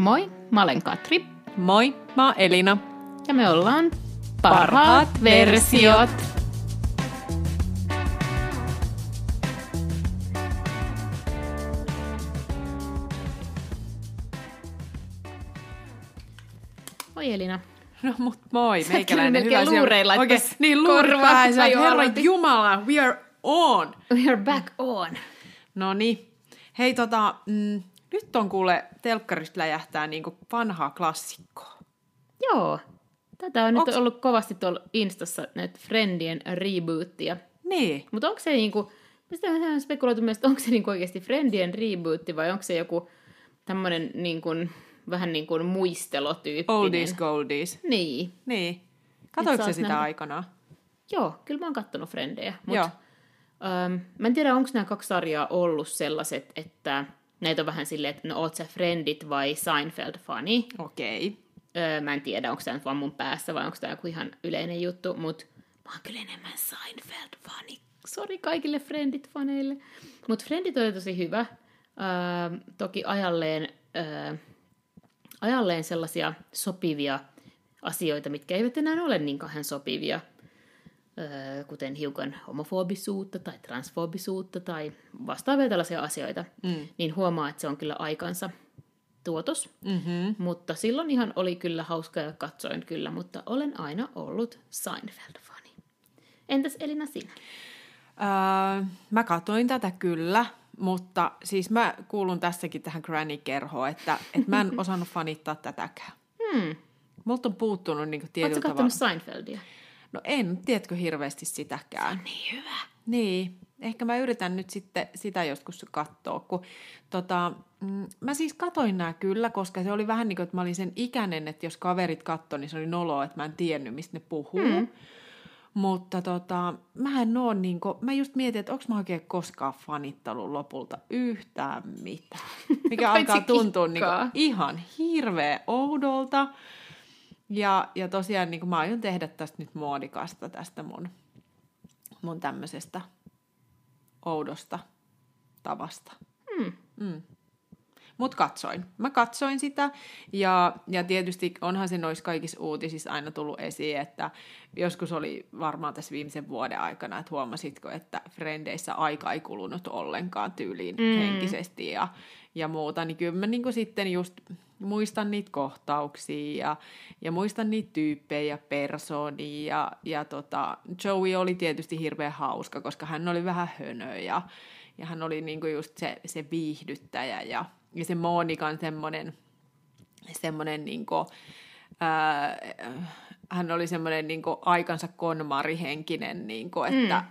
Moi, mä olen Katri. Moi, mä oon Elina. Ja me ollaan Parhaat versiot. Moi Elina. No mut moi, meikäläinen hyvä siellä. Luureilla, että okay, niin korvaa. Sä herra jumala, we are on. We are back on. Noniin. Hei nyt on kuule, telkkarista läjähtää niinku vanhaa klassikkoa. Joo. Tätä on nyt ollut kovasti tuolla Instassa näitä Friendien rebootia. Niin. Mutta onko se niinku, mistä on spekuloitu mielestä, onko se niinku oikeasti Friendien rebootti vai onko se joku tämmönen niinku, vähän niin kuin muistelotyyppinen. Oldies goldies. Niin. Katoitko sä sitä aikanaan? Joo, kyllä mä oon kattonut Frendejä. Mä en tiedä, onko nämä kaksi sarjaa ollut sellaiset, että näitä on vähän silleen, että no oot sä Friendit vai Seinfeld-fani? Okei. Mä en tiedä, onko tämä nyt vaan mun päässä vai onko tämä joku ihan yleinen juttu, mutta mä oon kyllä enemmän Seinfeld-fani. Sori kaikille Friendit-faneille. Mutta Friendit oli tosi hyvä. Toki ajalleen sellaisia sopivia asioita, mitkä eivät enää ole niin kauhean sopivia, kuten hiukan homofobisuutta tai transfobisuutta tai vastaavia tällaisia asioita, niin huomaa, että se on kyllä aikansa tuotos. Mm-hmm. Mutta silloin ihan oli kyllä hauskaa ja katsoin kyllä, mutta olen aina ollut Seinfeld-fani. Entäs Elina sinä? Mä katsoin tätä kyllä. Mutta siis mä kuulun tässäkin tähän Granny-kerhoon, että mä en osannut fanittaa tätäkään. Multa on puuttunut niin kuin tietyllä tavalla. Oletko katsonut Seinfeldia? No en, tiedätkö hirveästi sitäkään. Se on niin hyvä. Niin, ehkä mä yritän nyt sitten sitä joskus katsoa. Kun, mä siis katoin nämä kyllä, koska se oli vähän niin kuin, että mä olin sen ikäinen, että jos kaverit katsoi, niin se oli noloa, että mä en tiennyt, mistä ne puhuu. Mutta mä just mietin, että onko mä oikein koskaan fanittanut lopulta yhtään mitään. Mikä alkaa tuntua ihan hirveän oudolta. Ja tosiaan mä aion tehdä tästä nyt muodikasta tästä mun tämmöisestä oudosta tavasta. Mut katsoin. Mä katsoin sitä ja tietysti onhan se noissa kaikissa uutisissa aina tullut esiin, että joskus oli varmaan tässä viimeisen vuoden aikana, että huomasitko, että Frendeissä aika ei kulunut ollenkaan tyyliin henkisesti ja muuta. Niin kyllä mä niin sitten just muistan niitä kohtauksia ja muistan niitä tyyppejä ja persoonia ja Joey oli tietysti hirveän hauska, koska hän oli vähän hönö ja hän oli niin kuin just se viihdyttäjä ja se Monikan semmoinen niinku, hän oli semmoinen niinku aikansa konmarihenkinen, niinku,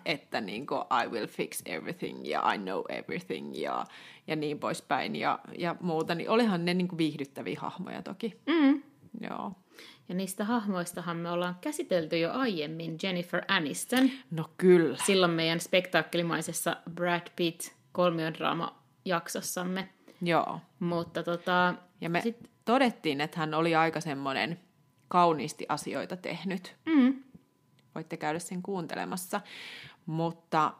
että niinku, I will fix everything ja I know everything ja niin poispäin ja muuta. Niin olihan ne niinku viihdyttäviä hahmoja toki. Joo. Ja niistä hahmoistahan me ollaan käsitelty jo aiemmin Jennifer Aniston. No kyllä. Silloin meidän spektaakkelimaisessa Brad Pitt kolmiodraama-jaksossamme. Joo. Mutta ja me todettiin, että hän oli aika semmoinen kauniisti asioita tehnyt. Voitte käydä sen kuuntelemassa. Mutta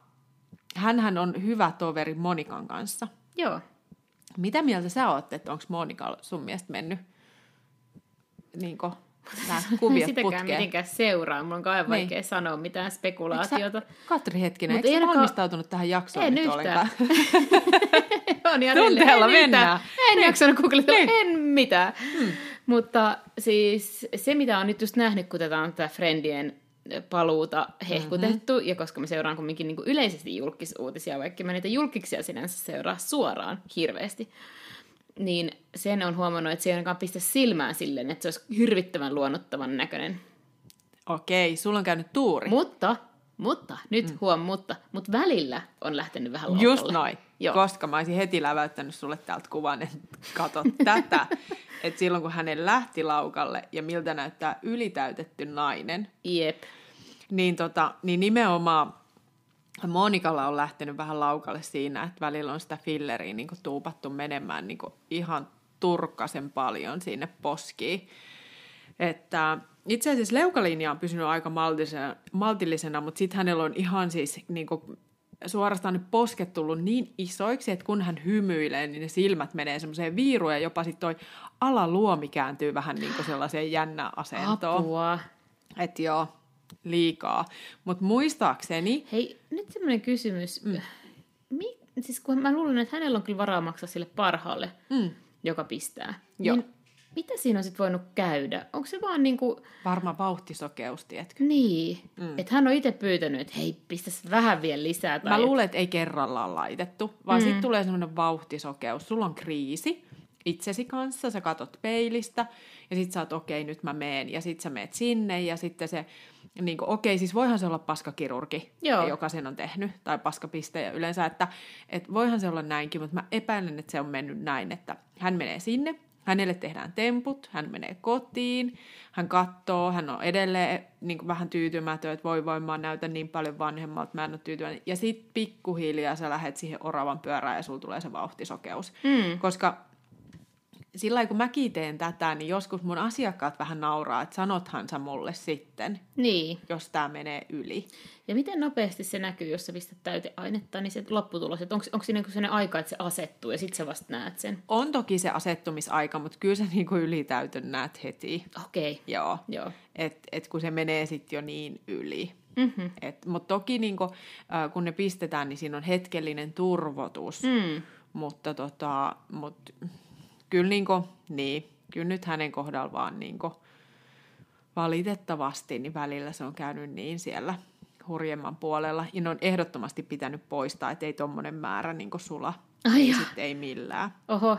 hänhän on hyvä toveri Monikan kanssa. Joo. Mitä mieltä sä oot, että onko Monika sun mielestä mennyt niinko nämä kuviot sitäkään putkeen? Sitäkään mitenkään seuraa. Mulla on aivan vaikea sanoa mitään spekulaatiota. Katri hetkinen, eikö valmistautunut tähän jaksoon en nyt yhtään. On ihan tunteella mennään. En jaksanut googletella, en mitään. Mutta siis se, mitä on nyt just nähnyt, kun tätä on tätä Friendien paluuta hehkutettu, ja koska me seuraan kumminkin niin kuin yleisesti julkisuutisia, vaikka mä niitä julkiksia sinänsä seuraa suoraan hirveästi, niin sen on huomannut, että se ei ainakaan pistä silmään silleen, että se olisi hirvittävän luonnottavan näköinen. Okei, sulla on käynyt tuuri. Mutta, nyt mutta välillä on lähtenyt vähän laukalle. Just noin. Joo. Koska mä olisin heti läväyttänyt sulle täältä kuvan, että kato tätä. Että silloin, kun hänen lähti laukalle ja miltä näyttää ylitäytetty nainen, niin nimenomaan Monikalla on lähtenyt vähän laukalle siinä, että välillä on sitä filleriä niin kuin tuupattu menemään niin kuin ihan turkkasen paljon sinne poskiin. Että itse asiassa leukalinja on pysynyt aika maltillisena, mutta sitten hänellä on ihan siis niin kuin suorastaan ne posket tullut niin isoiksi, että kun hän hymyilee, niin ne silmät menee semmoiseen viiruun, ja jopa sitten toi alaluomi kääntyy vähän niin kuin sellaiseen jännään asentoon. Apua. Et joo, liikaa. Mutta muistaakseni... Hei, nyt semmoinen kysymys. Siis kun mä luulen, että hänellä on kyllä varaa maksaa sille parhaalle, joka pistää. Joo. Niin mitä siinä on sitten voinut käydä? Onko se vaan niinku... Varmaan vauhtisokeus, tiedätkö? Niin. Että hän on itse pyytänyt, että hei, pistäs vähän vielä lisää. Tai mä luulen, että ei kerrallaan laitettu, vaan sitten tulee semmoinen vauhtisokeus. Sulla on kriisi itsesi kanssa, sä katot peilistä, ja sit sä oot, okei, nyt mä meen, ja sit sä meet sinne, ja sitten se, niin kuin, okei, siis voihan se olla paskakirurgi, joo, joka sen on tehnyt, tai paskapistejä yleensä, että voihan se olla näinkin, mutta mä epäilen, että se on mennyt näin, että hän menee sinne, hänelle tehdään temput, hän menee kotiin, hän katsoo, hän on edelleen niin kuin vähän tyytymätön, että voi, mä näytän niin paljon vanhemmalta, mä en ole tyytyväinen. Ja sit pikkuhiljaa sä lähet siihen oravan pyörään, ja sulla tulee se vauhtisokeus, koska... Sillä lailla, kun mäkin teen tätä, niin joskus mun asiakkaat vähän nauraa, että sanothan sä mulle sitten, niin, jos tää menee yli. Ja miten nopeasti se näkyy, jos sä pistät täyteainetta, niin se lopputulos, että onko siinä sellainen aika, että se asettuu ja sit sä vasta näet sen? On toki se asettumisaika, mutta kyllä sä niinku ylitäytön näet heti. Okei. Joo. Joo. Et kun se menee sitten jo niin yli. Mm-hmm. Mutta toki niinku, kun ne pistetään, niin siinä on hetkellinen turvotus, mutta kyllä, kyllä nyt hänen kohdalla vaan valitettavasti niin välillä se on käynyt niin siellä hurjemman puolella. Ja ne on ehdottomasti pitänyt poistaa, ettei tommonen määrä sula. Ai sitten ei millään. Oho.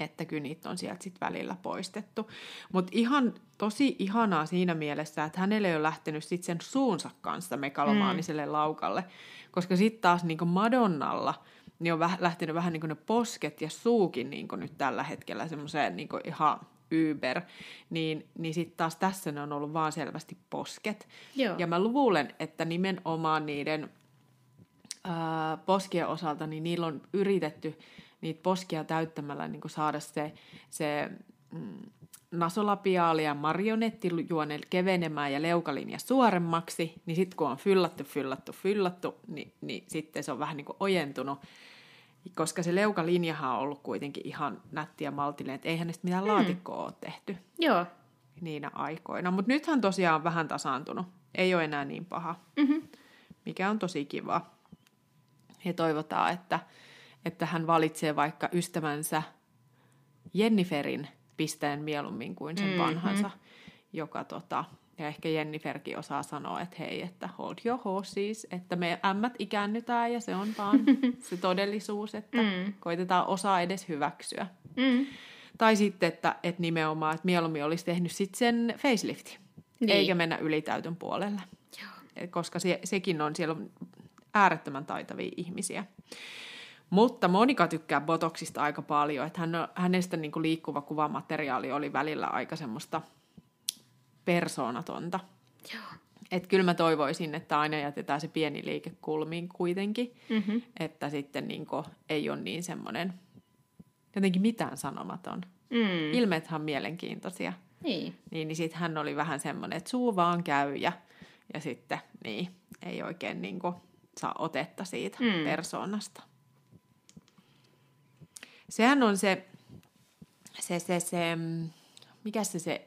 Että kyllä niitä on sieltä sitten välillä poistettu. Mutta ihan tosi ihanaa siinä mielessä, että hänelle ei ole lähtenyt sitten sen suunsa kanssa megalomaaniselle laukalle. Koska sitten taas Madonnalla... niin on lähtenyt vähän niin kuin ne posket ja suukin niin kuin nyt tällä hetkellä semmoiseen niin kuin ihan yber, niin sitten taas tässä ne on ollut vaan selvästi posket. Joo. Ja mä luulen, että nimenomaan niiden poskien osalta, niin niillä on yritetty niitä poskia täyttämällä niin kuin saada se nasolabiaali ja marionettijuone kevenemään ja leukalinja suoremmaksi, niin sitten kun on fyllattu, niin sitten se on vähän niin kuin ojentunut, koska se leukalinjahan on ollut kuitenkin ihan nätti ja maltillinen, että eihän niistä mitään laatikkoa ole tehty. Joo. Niinä aikoina. Mutta nythän tosiaan on vähän tasaantunut. Ei ole enää niin paha, mikä on tosi kivaa. Ja toivotaan, että hän valitsee vaikka ystävänsä Jenniferin pisteen mieluummin kuin sen vanhansa, joka ja ehkä Jenniferkin osaa sanoa, että hei, että hold your horses, että me ämmät ikäännytään ja se on vaan se todellisuus, että koitetaan osaa edes hyväksyä. Tai sitten, että nimenomaan, että mieluummin olisi tehnyt sitten sen faceliftin, eikä mennä ylitäytön puolelle, koska sekin on, siellä on äärettömän taitavia ihmisiä. Mutta Monika tykkää botoksista aika paljon, että hänestä niinku liikkuva kuvamateriaali oli välillä aika semmoista persoonatonta. Että kyllä mä toivoisin, että aina jätetään se pieni liike kulmiin kuitenkin, että sitten niinku ei ole niin semmoinen jotenkin mitään sanomaton. Ilmeethän on mielenkiintoisia. Niin sitten hän oli vähän semmoinen, että suu vaan käy ja sitten niin, ei oikein niinku saa otetta siitä persoonasta. Sehän on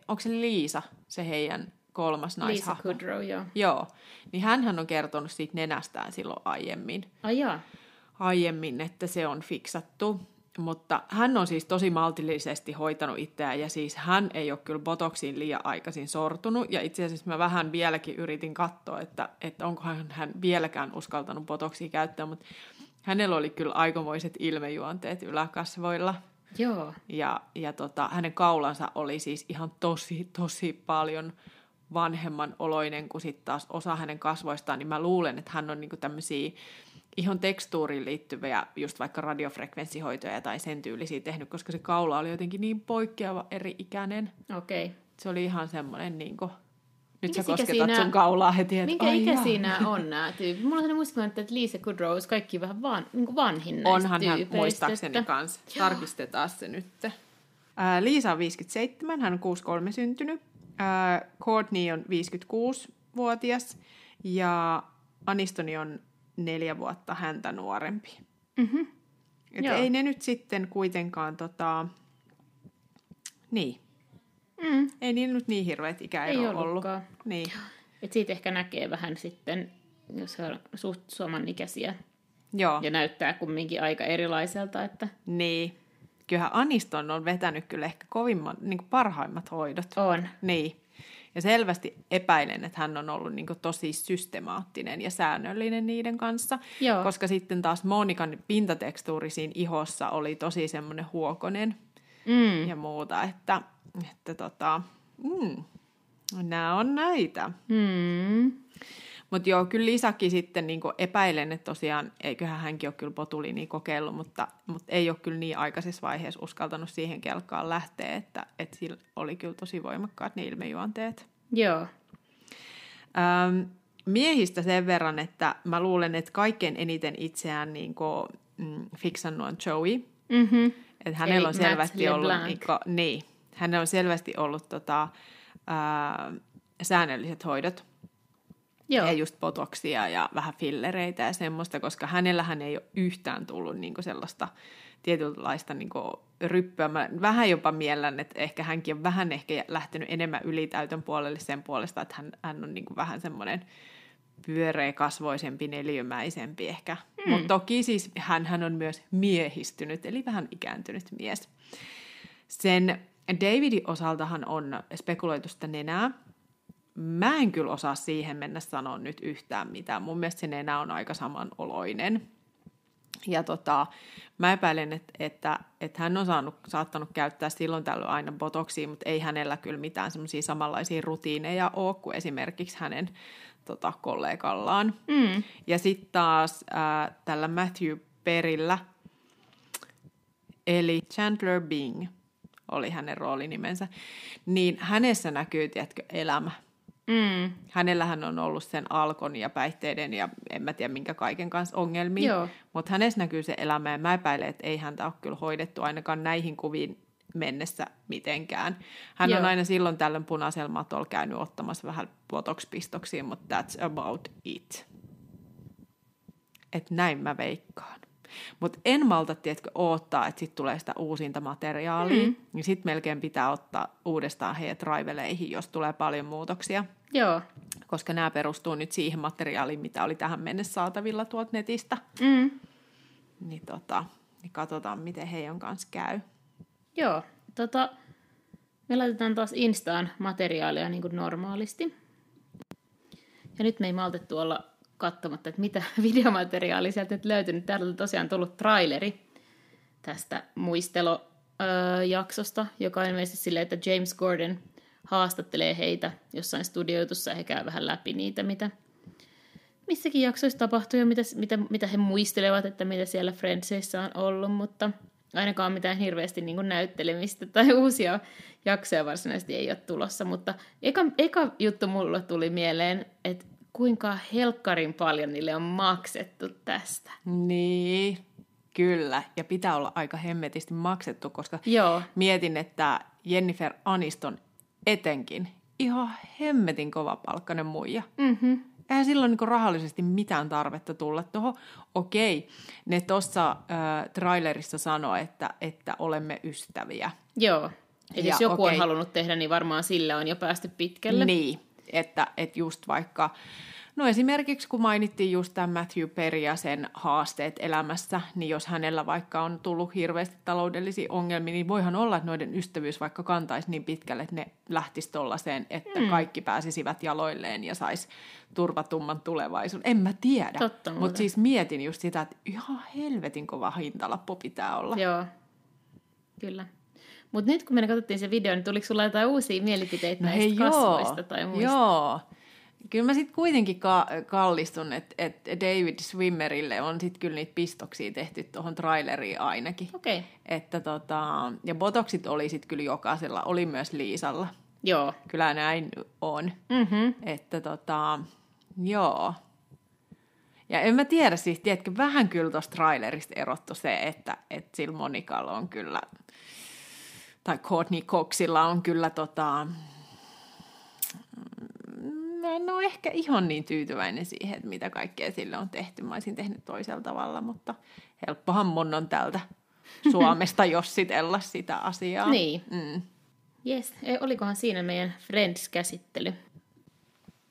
onko se Liisa, se heidän kolmas naishahmo? Liisa Kudrow, joo. Niin hänhän on kertonut siitä nenästään silloin aiemmin. Aiemmin, että se on fiksattu. Mutta hän on siis tosi maltillisesti hoitanut itseään, ja siis hän ei ole kyllä botoksiin liian aikaisin sortunut. Ja itse asiassa mä vähän vieläkin yritin katsoa, että onkohan hän vieläkään uskaltanut botoksia käyttää, mutta... Hänellä oli kyllä aikamoiset ilmejuonteet yläkasvoilla. Joo. Ja hänen kaulansa oli siis ihan tosi, tosi paljon vanhemman oloinen kuin sitten taas osa hänen kasvoistaan. Niin mä luulen, että hän on niinku tämmöisiä ihan tekstuuriin liittyviä, just vaikka radiofrekvenssihoitoja tai sen tyylisiä tehnyt, koska se kaula oli jotenkin niin poikkeava eri ikäinen. Okei. Okay. Se oli ihan semmoinen niinku... Nyt sä kosketat sun kaulaa heti, että minkä ikä siinä on nämä tyypit? Mulla on muistakaan, että Liisa Kudrow olisi kaikki vähän vanhin näistä tyypeistä. Onhan hän muistaakseni kanssa. Tarkistetaan se nyt. Liisa on 57, hän on 63 syntynyt. Courtney on 56-vuotias ja Anistoni on 4 vuotta häntä nuorempi. Mm-hmm. Että ei ne nyt sitten kuitenkaan niin. Mm. Ei niillä nyt niin hirveät ikäero ei ollut. Niin. Et siitä ehkä näkee vähän sitten, jos he on suht saman ikäisiä. Joo. Ja näyttää kumminkin aika erilaiselta. Että... Niin. Kyllähän Aniston on vetänyt kyllä ehkä kovimman, niin kuin parhaimmat hoidot. On. Niin. Ja selvästi epäilen, että hän on ollut niin kuin tosi systemaattinen ja säännöllinen niiden kanssa. Joo. Koska sitten taas Monikan pintatekstuuri siinä ihossa oli tosi semmoinen huokonen ja muuta. Että nämä on näitä. Mm. Mutta joo, kyllä Lisakin sitten niinku epäilen, että tosiaan, eiköhän hänkin ole kyllä botuliinia kokeillut, mutta ei ole kyllä niin aikaisessa vaiheessa uskaltanut siihen kelkkaan lähteä, että sillä oli kyllä tosi voimakkaat ne ilmejuonteet. Joo. Miehistä sen verran, että mä luulen, että kaikkein eniten itseään niinku, fiksannut on Joey. Mm-hmm. Että hänellä on selvästi ollut, hänellä on selvästi ollut säännölliset hoidot. Joo. Ja just botoksia ja vähän fillereitä ja semmoista, koska hänellähän ei ole yhtään tullut niinku sellaista tietynlaista niinku ryppyä. Mä vähän jopa miellän, että ehkä hänkin on vähän ehkä lähtenyt enemmän ylitäytön puolelle sen puolesta, että hän on niinku vähän semmoinen pyöreäkasvoisempi, neliömäisempi ehkä. Mm. Mutta toki siis hän on myös miehistynyt, eli vähän ikääntynyt mies. Sen Davidin osaltahan on spekuloitu sitä nenää. Mä en kyllä osaa siihen mennä sanoa nyt yhtään mitään. Mun mielestä se nenä on aika samanoloinen. Ja mä epäilen, että hän on saattanut käyttää silloin tällöin aina botoksia, mutta ei hänellä kyllä mitään semmoisia samanlaisia rutiineja ole kuin esimerkiksi hänen kollegallaan. Mm. Ja sitten taas tällä Matthew Perillä, eli Chandler Bing oli hänen roolinimensä, niin hänessä näkyy, tiedätkö, elämä. Mm. Hänellähän on ollut sen alkon ja päihteiden ja en mä tiedä minkä kaiken kanssa ongelmiin, mutta hänessä näkyy se elämä ja mä epäilen, että ei häntä ole kyllä hoidettu ainakaan näihin kuviin mennessä mitenkään. Hän on aina silloin tällöin punaisella matolla käynyt ottamassa vähän botox-pistoksia, mutta that's about it. Että näin mä veikkaan. Mutta en malta, tiedätkö, odottaa, että sitten tulee sitä uusinta materiaalia, niin sitten melkein pitää ottaa uudestaan heidät raiveleihin, jos tulee paljon muutoksia. Joo. Koska nämä perustuu nyt siihen materiaaliin, mitä oli tähän mennessä saatavilla tuolta netistä. Mm. Niin katsotaan, miten heidän kanssa käy. Joo. Me laitetaan taas Instaan materiaalia niin kuin normaalisti. Ja nyt me ei maltettu olla katsomatta, että mitä videomateriaalia sieltä nyt löytynyt. Täällä on tosiaan tullut traileri tästä muistelojaksosta, joka on ilmeisesti silleen, että James Corden haastattelee heitä jossain studioitussa ja he käy vähän läpi niitä, mitä missäkin jaksoissa tapahtuu ja mitä he muistelevat, että mitä siellä Friendseissä on ollut, mutta ainakaan mitään hirveästi niin kuin näyttelemistä tai uusia jaksoja varsinaisesti ei ole tulossa, mutta eka juttu mulla tuli mieleen, että kuinka helkkarin paljon niille on maksettu tästä. Niin, kyllä. Ja pitää olla aika hemmetisti maksettu, koska mietin, että Jennifer Aniston etenkin ihan hemmetin kovapalkkainen muija. Mm-hmm. Eihän silloin niin kuin rahallisesti mitään tarvetta tulla tuohon. Okei, ne tuossa trailerissa sanoi, että olemme ystäviä. Joo, eli jos joku on halunnut tehdä, niin varmaan sillä on jo päästy pitkälle. Niin. Että just vaikka, no esimerkiksi kun mainittiin just tämän Matthew Perry ja sen haasteet elämässä, niin jos hänellä vaikka on tullut hirveästi taloudellisia ongelmia, niin voihan olla, että noiden ystävyys vaikka kantaisi niin pitkälle, että ne lähtisi tollaiseen, että kaikki pääsisivät jaloilleen ja sais turvatumman tulevaisuuden. En mä tiedä, mutta siis mietin just sitä, että ihan helvetin kova hintalappu pitää olla. Joo, kyllä. Mutta nyt kun me katsottiin se video, niin tuliko sulla jotain uusia mielipiteitä näistä kasvoista tai muista? Joo. Kyllä mä sitten kuitenkin kallistun, että David Swimmerille on sitten kyllä niitä pistoksia tehty tuohon traileriin ainakin. Okei. Okay. Että ja botoksit oli sitten kyllä jokaisella, oli myös Liisalla. Joo. Kyllä näin on. Mm-hmm. Että joo. Ja en mä tiedä siis, tiedätkö, vähän kyllä tuosta trailerista erottu se, että sillä Monikalla on kyllä... Tai Courtney Coxilla on kyllä mä en ole ehkä ihan niin tyytyväinen siihen, että mitä kaikkea sille on tehty. Mä olisin tehnyt toisella tavalla, mutta helppohan mun on tältä Suomesta jossitella sitä asiaa. Niin. Mm. Jes, olikohan siinä meidän Friends-käsittely?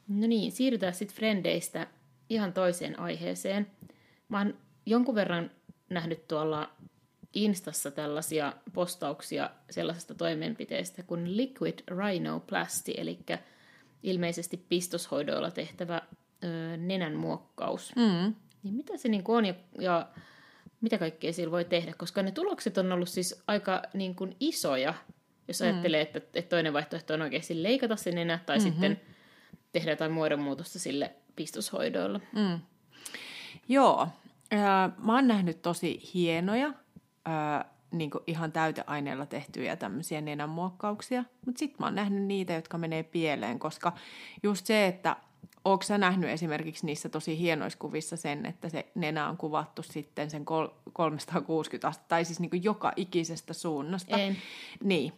No niin, siirrytään sitten Friendeistä ihan toiseen aiheeseen. Mä oon jonkun verran nähnyt tuolla Instassa tällaisia postauksia sellaisesta toimenpiteestä kuin liquid rhinoplasty, eli ilmeisesti pistoshoidoilla tehtävä nenän muokkaus. Mm. Niin mitä se niin kuin on ja mitä kaikkea sillä voi tehdä, koska ne tulokset on ollut siis aika niin kuin isoja, jos ajattelee, että toinen vaihtoehto on oikeasti leikata se nenä tai sitten tehdä jotain muodonmuutosta sille pistoshoidoilla. Mm. Joo, mä oon nähnyt tosi hienoja, niin kuin ihan täyteaineella tehtyjä tämmöisiä nenänmuokkauksia, mutta sitten mä oon nähnyt niitä, jotka menee pieleen, koska just se, että ootko sä nähnyt esimerkiksi niissä tosi hienoissa kuvissa sen, että se nenä on kuvattu sitten sen 360 astetta, tai siis niin kuin joka ikisestä suunnasta. En. Niin,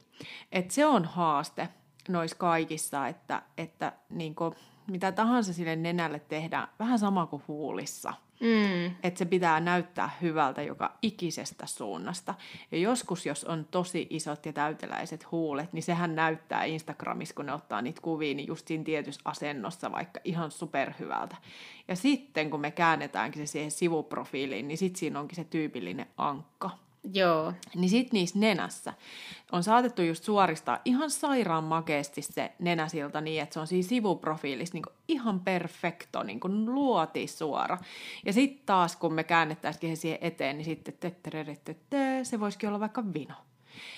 että se on haaste noissa kaikissa, että niin kuin mitä tahansa sille nenälle tehdään, vähän sama kuin huulissa. Mm. Että se pitää näyttää hyvältä joka ikisestä suunnasta. Ja joskus, jos on tosi isot ja täyteläiset huulet, niin sehän näyttää Instagramissa, kun ne ottaa niitä kuvia, niin just siinä tietyssä asennossa vaikka ihan superhyvältä. Ja sitten, kun me käännetäänkin se siihen sivuprofiiliin, niin sitten siinä onkin se tyypillinen ankka. Joo. Niin sitten niissä nenässä on saatettu just suoristaa ihan sairaan makeasti se nenäsilta niin, että se on siinä sivuprofiilissa niin kuin ihan perfekto, niin kuin luotisuora. Ja sitten taas, kun me käännettäisiin siihen eteen, niin sitten se voisikin olla vaikka vino.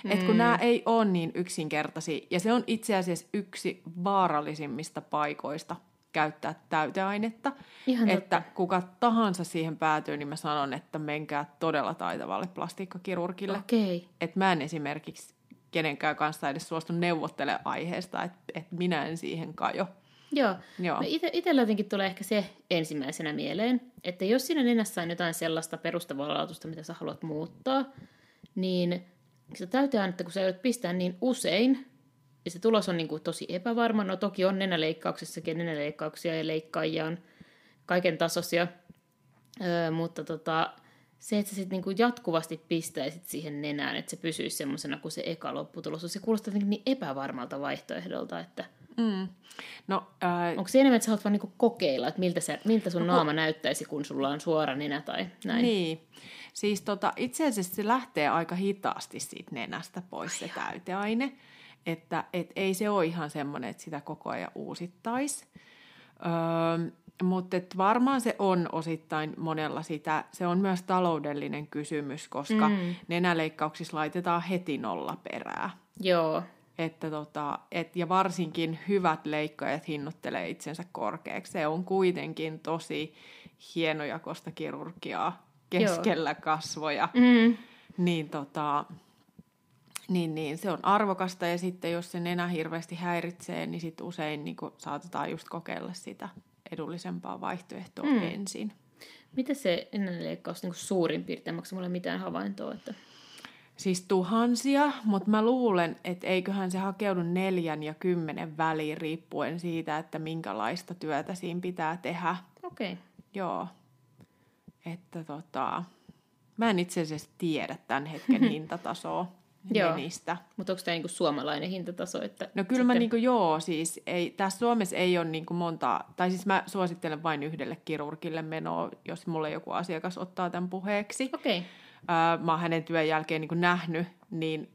Että kun nämä ei ole niin yksinkertaisia, ja se on itse asiassa yksi vaarallisimmista paikoista käyttää täyteainetta, ihan että totta. Kuka tahansa siihen päätyy, niin mä sanon, että menkää todella taitavalle plastiikkakirurgille. Okay. Että mä en esimerkiksi kenenkään kanssa edes suostu neuvottelemaan aiheesta, että minä en siihen kajo. Joo. No itsellä jotenkin tulee ehkä se ensimmäisenä mieleen, että jos siinä nenässä on jotain sellaista perustavaa laatusta, mitä sä haluat muuttaa, niin sitä täyteainetta, kun sä joudut pistää niin usein, ja se tulos on niin kuin tosi epävarma. No toki on nenäleikkauksessakin nenäleikkauksia ja leikkaajia on kaiken tasoisia. Mutta se, että sä sit niin kuin jatkuvasti pistäisit siihen nenään, että se pysyisi semmoisena kuin se eka lopputulos. Se kuulostaa niin epävarmalta vaihtoehdolta, että onko se enemmän, että sä haluat vaan niin kuin kokeilla, että miltä sun naama näyttäisi, kun sulla on suora nenä tai näin? Niin. Siis itse asiassa se lähtee aika hitaasti siitä nenästä pois se täyteaine. Että ei se ole ihan semmoinen, että sitä koko ajan uusittaisi. Mutta varmaan se on osittain monella sitä. Se on myös taloudellinen kysymys, koska nenäleikkauksissa laitetaan heti nolla perää. Joo. Että ja varsinkin hyvät leikkaajat hinnoittelee itsensä korkeaksi. Se on kuitenkin tosi hienojakosta kirurgiaa keskellä kasvoja. Niin, se on arvokasta ja sitten jos se nenä hirveästi häiritsee, niin sitten usein niin saatetaan just kokeilla sitä edullisempaa vaihtoehtoa ensin. Mitä se nenäleikkaus niin suurin piirtein, onko mulla mitään havaintoa? Että... Siis tuhansia, mutta mä luulen, että eiköhän se hakeudu 4 ja 10 väliin riippuen siitä, että minkälaista työtä siinä pitää tehdä. Okei. Okay. Joo, että mä en itse asiassa tiedä tämän hetken hintatasoa. Joo, mutta onko tämä niinku suomalainen hintataso? Että no kyllä sitten... mä siis tässä Suomessa ei ole niinku monta, tai siis mä suosittelen vain yhdelle kirurgille menoa, jos mulle joku asiakas ottaa tämän puheeksi. Okei. Mä oon hänen työn jälkeen niinku nähnyt, niin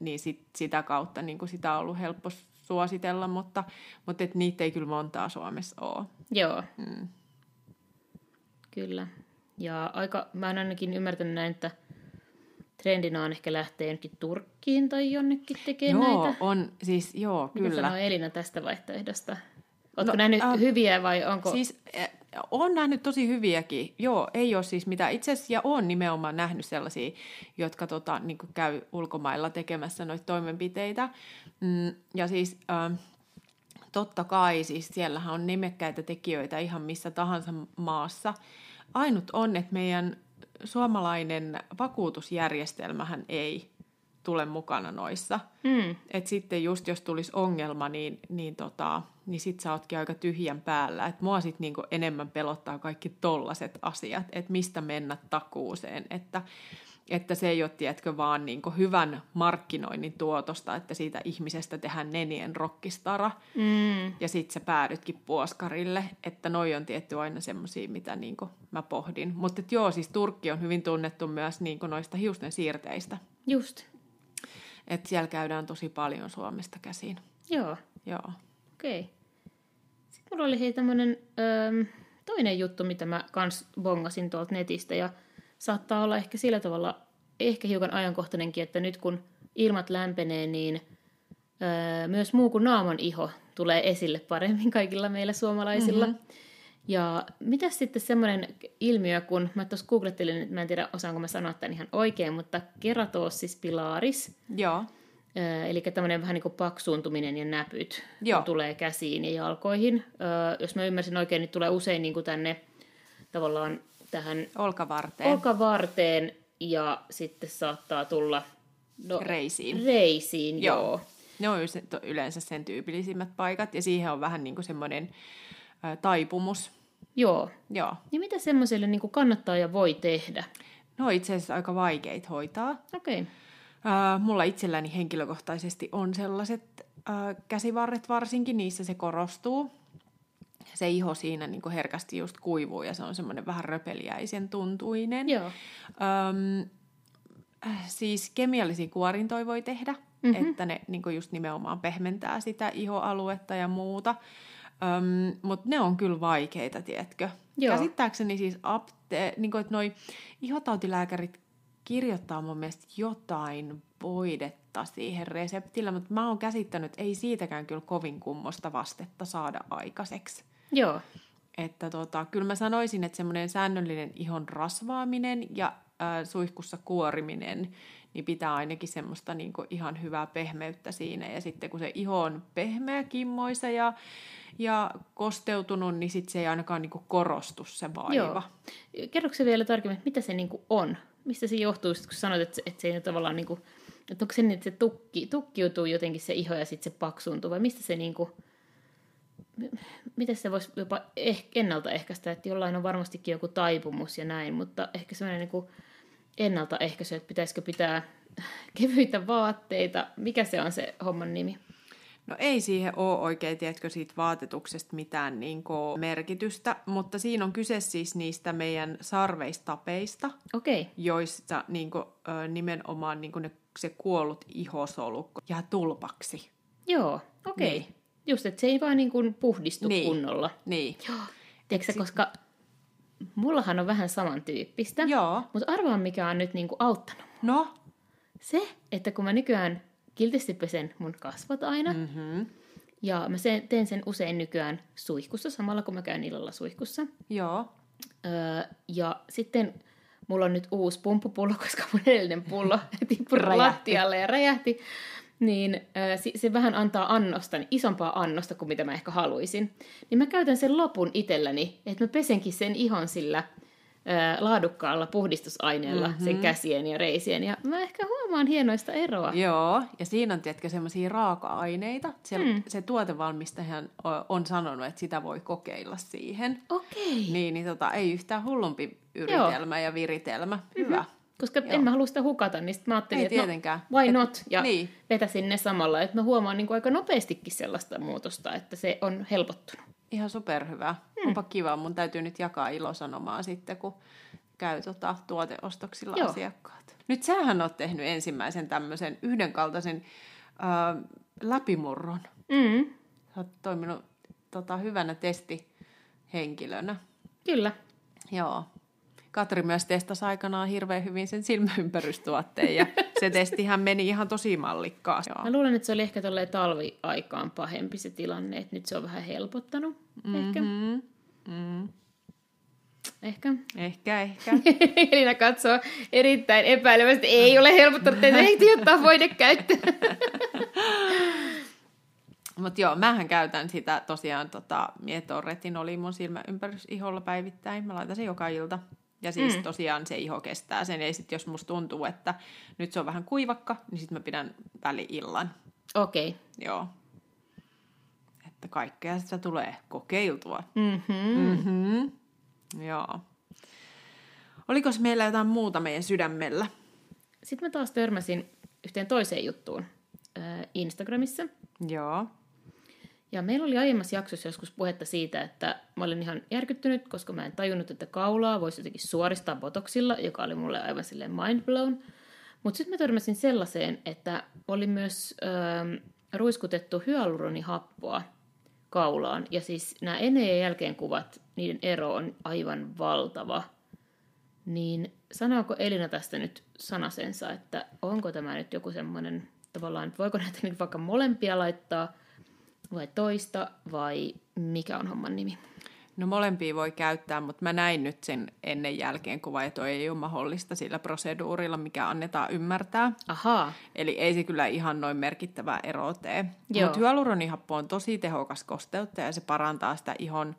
sitä kautta niinku sitä on ollut helppo suositella, mutta niitä ei kyllä montaa Suomessa ole. Joo, kyllä. Ja mä oon ainakin ymmärtänyt näin, että trendinä on ehkä lähteä jonnekin Turkkiin tai jonnekin tekemään näitä. On, siis kyllä. Mitä sanoo Elina tästä vaihtoehdosta? Ootko nähnyt hyviä vai onko? Siis on nähnyt tosi hyviäkin. Joo, ei ole siis mitään. Itse asiassa on nimenomaan nähnyt sellaisia, jotka niin kuin käy ulkomailla tekemässä noita toimenpiteitä. Ja siis... totta kai, siis siellähän on nimekkäitä tekijöitä ihan missä tahansa maassa. Ainut on, että meidän suomalainen vakuutusjärjestelmähän ei tule mukana noissa. Että sitten just jos tulisi ongelma, niin niin sit sä ootkin aika tyhjän päällä. Et mua sit niinku enemmän pelottaa kaikki tollaset asiat, että mistä mennä takuuseen, että se ei ole, tiedätkö, vaan niinku hyvän markkinoinnin tuotosta, että siitä ihmisestä tehdään nenien rockistara, ja sit sä päädytkin puoskarille, että noi on tietty aina semmosia, mitä niinku mä pohdin. Mutta joo, siis Turkki on hyvin tunnettu myös niinku noista hiusten siirteistä. Just. Että siellä käydään tosi paljon Suomesta käsin. Joo. Joo. Okei. Sitten mulla oli hei tämmönen toinen juttu, mitä mä kans bongasin tuolta netistä, ja saattaa olla ehkä sillä tavalla, ehkä hiukan ajankohtainenkin, että nyt kun ilmat lämpenee, niin myös muu kuin naaman iho tulee esille paremmin kaikilla meillä suomalaisilla. Mm-hmm. Ja mitäs sitten semmoinen ilmiö, kun mä tuossa googlettelin, että mä en tiedä osaanko mä sanoa tämän ihan oikein, mutta keratosis pilaris. Joo. Eli tämmöinen vähän niin kuin paksuuntuminen ja näpyt tulee käsiin ja jalkoihin. Jos mä ymmärsin oikein, niin tulee usein niin kuin tänne tavallaan tähän olkavarteen ja sitten saattaa tulla reisiin. Joo. Ne on yleensä sen tyypillisimmät paikat ja siihen on vähän niin kuin semmoinen taipumus. Joo. Niin mitä semmoiselle niin kuin kannattaa ja voi tehdä? No itse asiassa aika vaikeita hoitaa. Okei. Mulla itselläni henkilökohtaisesti on sellaiset käsivarret varsinkin, niissä se korostuu. Se iho siinä niin kuin herkästi just kuivuu ja se on semmoinen vähän röpeliäisen tuntuinen. Joo. Siis kemiallisia kuorintoja voi tehdä, että ne niin kuin just nimenomaan pehmentää sitä ihoaluetta ja muuta. Mutta ne on kyllä vaikeita, tiedätkö? Joo. Käsittääkseni siis, että noi ihotautilääkärit kirjoittaa mun mielestä jotain voidetta siihen reseptillä, mutta mä oon käsittänyt, että ei siitäkään kyllä kovin kummosta vastetta saada aikaiseksi. Joo. Että kyllä mä sanoisin, että semmoinen säännöllinen ihon rasvaaminen ja suihkussa kuoriminen, niin pitää ainakin semmoista niinku ihan hyvää pehmeyttä siinä. Ja sitten kun se iho on pehmeä, kimmoisa ja kosteutunut, niin sit se ei ainakaan niinku korostu se vaiva. Joo. Kerrotko sä vielä tarkemmin, mitä se niinku on? Mistä se johtuu, kun sanoit, että se ei tavallaan niinku, että onko se niin, että se tukkiutuu jotenkin se iho ja sitten se paksuuntuu, vai mistä se niinku, miten se voisi jopa ennaltaehkäistä, että jollain on varmastikin joku taipumus ja näin, mutta ehkä semmoinen niinku ennaltaehkäisy, että pitäisikö pitää kevyitä vaatteita, mikä se on se homman nimi? No ei siihen ole oikein, tiedätkö, siitä vaatetuksesta mitään niinku merkitystä, mutta siinä on kyse siis niistä meidän sarveistapeista, joissa niinku, nimenomaan niinku se kuollut ihosolukko jää tulpaksi. Joo, okei. Niin. Just, että se ei vaan niinku puhdistu kunnolla. Niin. Joo. Tiedätkö, koska mullahan on vähän samantyyppistä, mutta arvaa mikä on nyt niinku auttanut. No? Se, että kun mä nykyään kiltisti pesen mun kasvot aina. Mm-hmm. Ja mä teen sen usein nykyään suihkussa, samalla kun mä käyn illalla suihkussa. Joo. Ja sitten mulla on nyt uusi pumppupullo, koska mun edellinen pullo tippui lattialle ja räjähti. Niin se vähän antaa annosta, isompaa annosta kuin mitä mä ehkä haluaisin. Niin mä käytän sen lopun itselläni, että mä pesenkin sen ihon sillä laadukkaalla puhdistusaineella sen käsien ja reisien. Ja mä ehkä huomaan hienoista eroa. Joo, ja siinä on tietenkin semmoisia raaka-aineita. Se tuotevalmistaja on sanonut, että sitä voi kokeilla siihen. Okei. Niin, ei yhtään hullumpi yritelmä ja viritelmä. Hyvä. Koska en mä halua sitä hukata, niin mä ajattelin, että no, why not? Ja vetäsin ne samalla. Että mä huomaan niin kuin aika nopeastikin sellaista muutosta, että se on helpottunut. Ihan superhyvä. Onpa kiva. Mun täytyy nyt jakaa ilosanomaa sitten, kun käy tuoteostoksilla asiakkaat. Nyt sähän oot tehnyt ensimmäisen tämmöisen yhdenkaltaisen läpimurron. Sä oot toiminut hyvänä testihenkilönä. Kyllä. Joo. Katri myös testasi aikanaan hirveän hyvin sen silmäympärystuotteen ja se testihän meni ihan tosi mallikkaasti. Mä luulen, että se oli ehkä tolleen talviaikaan pahempi se tilanne, että nyt se on vähän helpottanut ehkä. Ehkä. Elina katsoo erittäin epäilevästi, ei ole helpottanut, että ehti ottaa voidekäyttöön. Mutta joo, mähän käytän sitä tosiaan, mieto-retinoliin mun silmäympärysiholla päivittäin, mä laitan sen joka ilta. Ja siis tosiaan se iho kestää sen. Ja sitten jos musta tuntuu, että nyt se on vähän kuivakka, niin sitten mä pidän väli-illan. Okei. Joo. että kaikkea sitä tulee kokeiltua. Joo. Olikos meillä jotain muuta meidän sydämellä? Sitten mä taas törmäsin yhteen toiseen juttuun Instagramissa. Joo. Ja meillä oli aiemmassa jaksossa joskus puhetta siitä, että mä olin ihan järkyttynyt, koska mä en tajunnut, että kaulaa voisi jotenkin suoristaa botoksilla, joka oli mulle aivan silleen mindblown. Mutta sitten mä törmäsin sellaiseen, että oli myös ruiskutettu hyaluronihappoa kaulaan. Ja siis nämä ennen ja jälkeen kuvat, niiden ero on aivan valtava. Niin sanooko Elina tästä nyt sanasensa, että onko tämä nyt joku semmoinen, tavallaan, että voiko näitä nyt vaikka molempia laittaa vai toista, vai mikä on homman nimi? No molempia voi käyttää, mutta mä näin nyt sen ennen jälkeen kuva, ja toi ei ole mahdollista sillä proseduurilla, mikä annetaan ymmärtää. Ahaa. Eli ei se kyllä ihan noin merkittävää eroa tee. Mutta hyaluronihappo on tosi tehokas kosteuttaja, ja se parantaa sitä ihon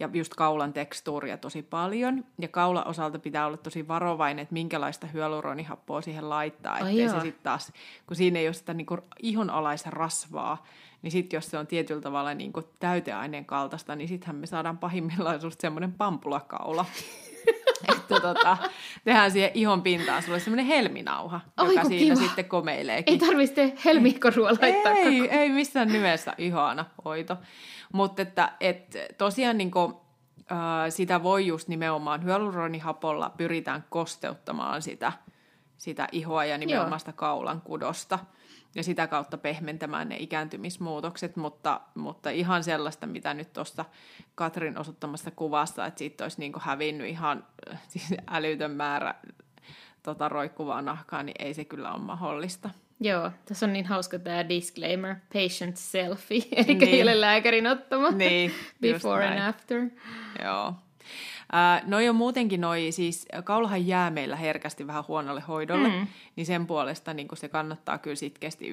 ja just kaulan tekstuuria tosi paljon. Ja kaulan osalta pitää olla tosi varovainen, että minkälaista hyaluronihappoa siihen laittaa. Ettei se sit taas, kun siinä ei ole sitä niinku ihonalaista rasvaa, niin sitten jos se on tietyllä tavalla niinku täyteaineen kaltaista, niin sittenhän me saadaan pahimmillaan susta semmoinen pampulakaula. Että tehdään siihen ihon pintaan sulle semmoinen helminauha, joka siinä kiva. Sitten komeileekin. Ei tarvitse tehdä helmikkorua laittaa. Ei missään nimessä, ihana hoito. Mutta että tosiaan niinku, sitä voi just nimenomaan hyaluronihapolla pyritään kosteuttamaan sitä ihoa ja nimenomaan sitä kaulan kudosta. Ja sitä kautta pehmentämään ne ikääntymismuutokset, mutta ihan sellaista, mitä nyt tuossa Katrin osoittamassa kuvassa, että siitä olisi niin kuin hävinnyt ihan siis älytön määrä roikkuvaa nahkaa, niin ei se kyllä ole mahdollista. Joo, tässä on niin hauska tämä disclaimer, patient selfie, eli ei ole lääkärin ottama, niin, before and after. Joo. Noi on muutenkin, siis kaulahan jää meillä herkästi vähän huonolle hoidolle, niin sen puolesta niin se kannattaa kyllä sitkeästi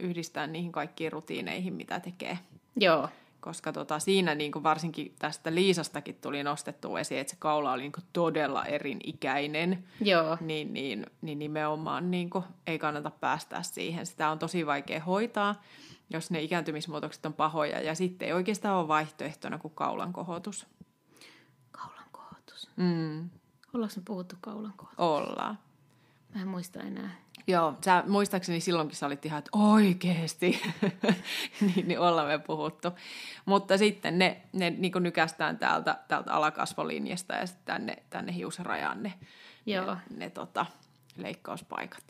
yhdistää niihin kaikkiin rutiineihin, mitä tekee. Joo. Koska siinä niin varsinkin tästä Liisastakin tuli nostettu esiin, että se kaula oli niin todella erinikäinen, joo. Niin nimenomaan niin ei kannata päästää siihen. Sitä on tosi vaikea hoitaa, jos ne ikääntymismuutokset on pahoja, ja sitten ei oikeastaan ole vaihtoehtona kuin kaulan kohotus. Ollaanko me puhuttu kaulan kohtaa? Ollaan. Mä en muista enää. Joo, sä muistaakseni silloinkin sä olit ihan, että oikeesti, niin ollaan me puhuttu. Mutta sitten ne niin kuin nykästään täältä alakasvolinjasta ja sitten tänne hiusrajaan ne leikkauspaikat.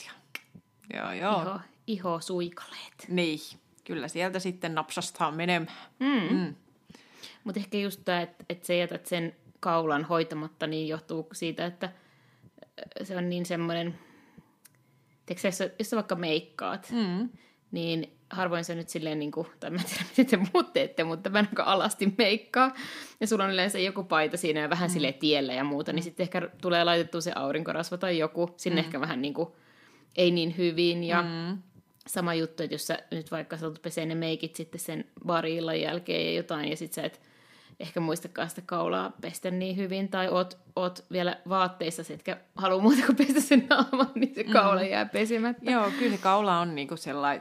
Joo. Ihosuikaleet. Niin, kyllä sieltä sitten napsastaan menemään. Mutta ehkä just tämä, että sä jätät sen kaulan hoitamatta, niin johtuu siitä, että se on niin semmoinen, tiedätkö jos sä vaikka meikkaat, niin harvoin se nyt silleen, niin kuin, tai mä en tiedä, miten te muut teette, mutta mä en alasti meikkaa, ja sulla on yleensä joku paita siinä ja vähän silleen tiellä ja muuta, niin sitten ehkä tulee laitettua se aurinkorasva tai joku, sinne ehkä vähän niin kuin, ei niin hyvin, ja sama juttu, että jos sä nyt vaikka sä pesee ne meikit sitten sen barillan jälkeen ja jotain, ja sit sä et ehkä muistakaan sitä kaulaa pestä niin hyvin, tai oot vielä vaatteissa, etkä halua muuta kuin pestä sen naaman, niin se kaula jää pesimättä. Joo, kyllä se kaula on niinku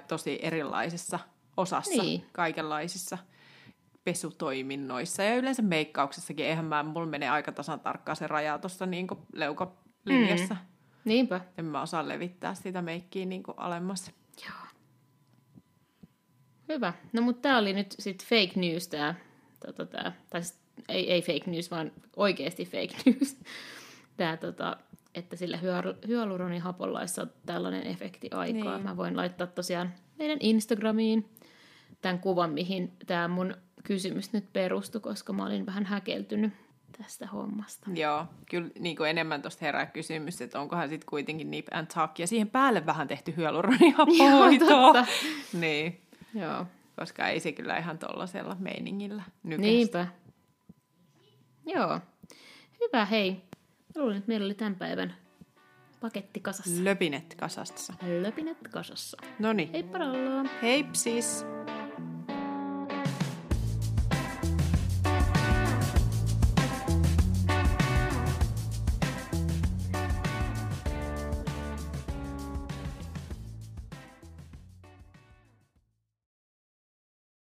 tosi erilaisessa osassa, kaikenlaisissa pesutoiminnoissa. Ja yleensä meikkauksessakin, mulla menee aika tasan tarkkaan se raja tuossa niinku leukalinjassa. Niinpä. En mä osaa levittää sitä meikkiä niinku alemmas. Joo. Hyvä. No mutta tää oli nyt sit fake news tää. Tai ei fake news, vaan oikeasti fake news. Tää, että sillä hyaluronihapollaissa on tällainen efekti aikaa. Niin. Mä voin laittaa tosiaan meidän Instagramiin tämän kuvan, mihin tämä mun kysymys nyt perustui, koska mä olin vähän häkeltynyt tästä hommasta. Joo, kyllä niin kuin enemmän tuosta herää kysymys, että onkohan sitten kuitenkin nip and tuck, ja siihen päälle vähän tehty hyaluronihapohoitoa. Joo, niin. Joo. Koska ei se kyllä ihan tollasella meiningillä nykäistä. Niinpä. Joo. Hyvä, hei. Mä luulen, että meillä oli tämän päivän paketti kasassa. Löpinet kasassa. No niin. Heippa rallaa. Heipsis.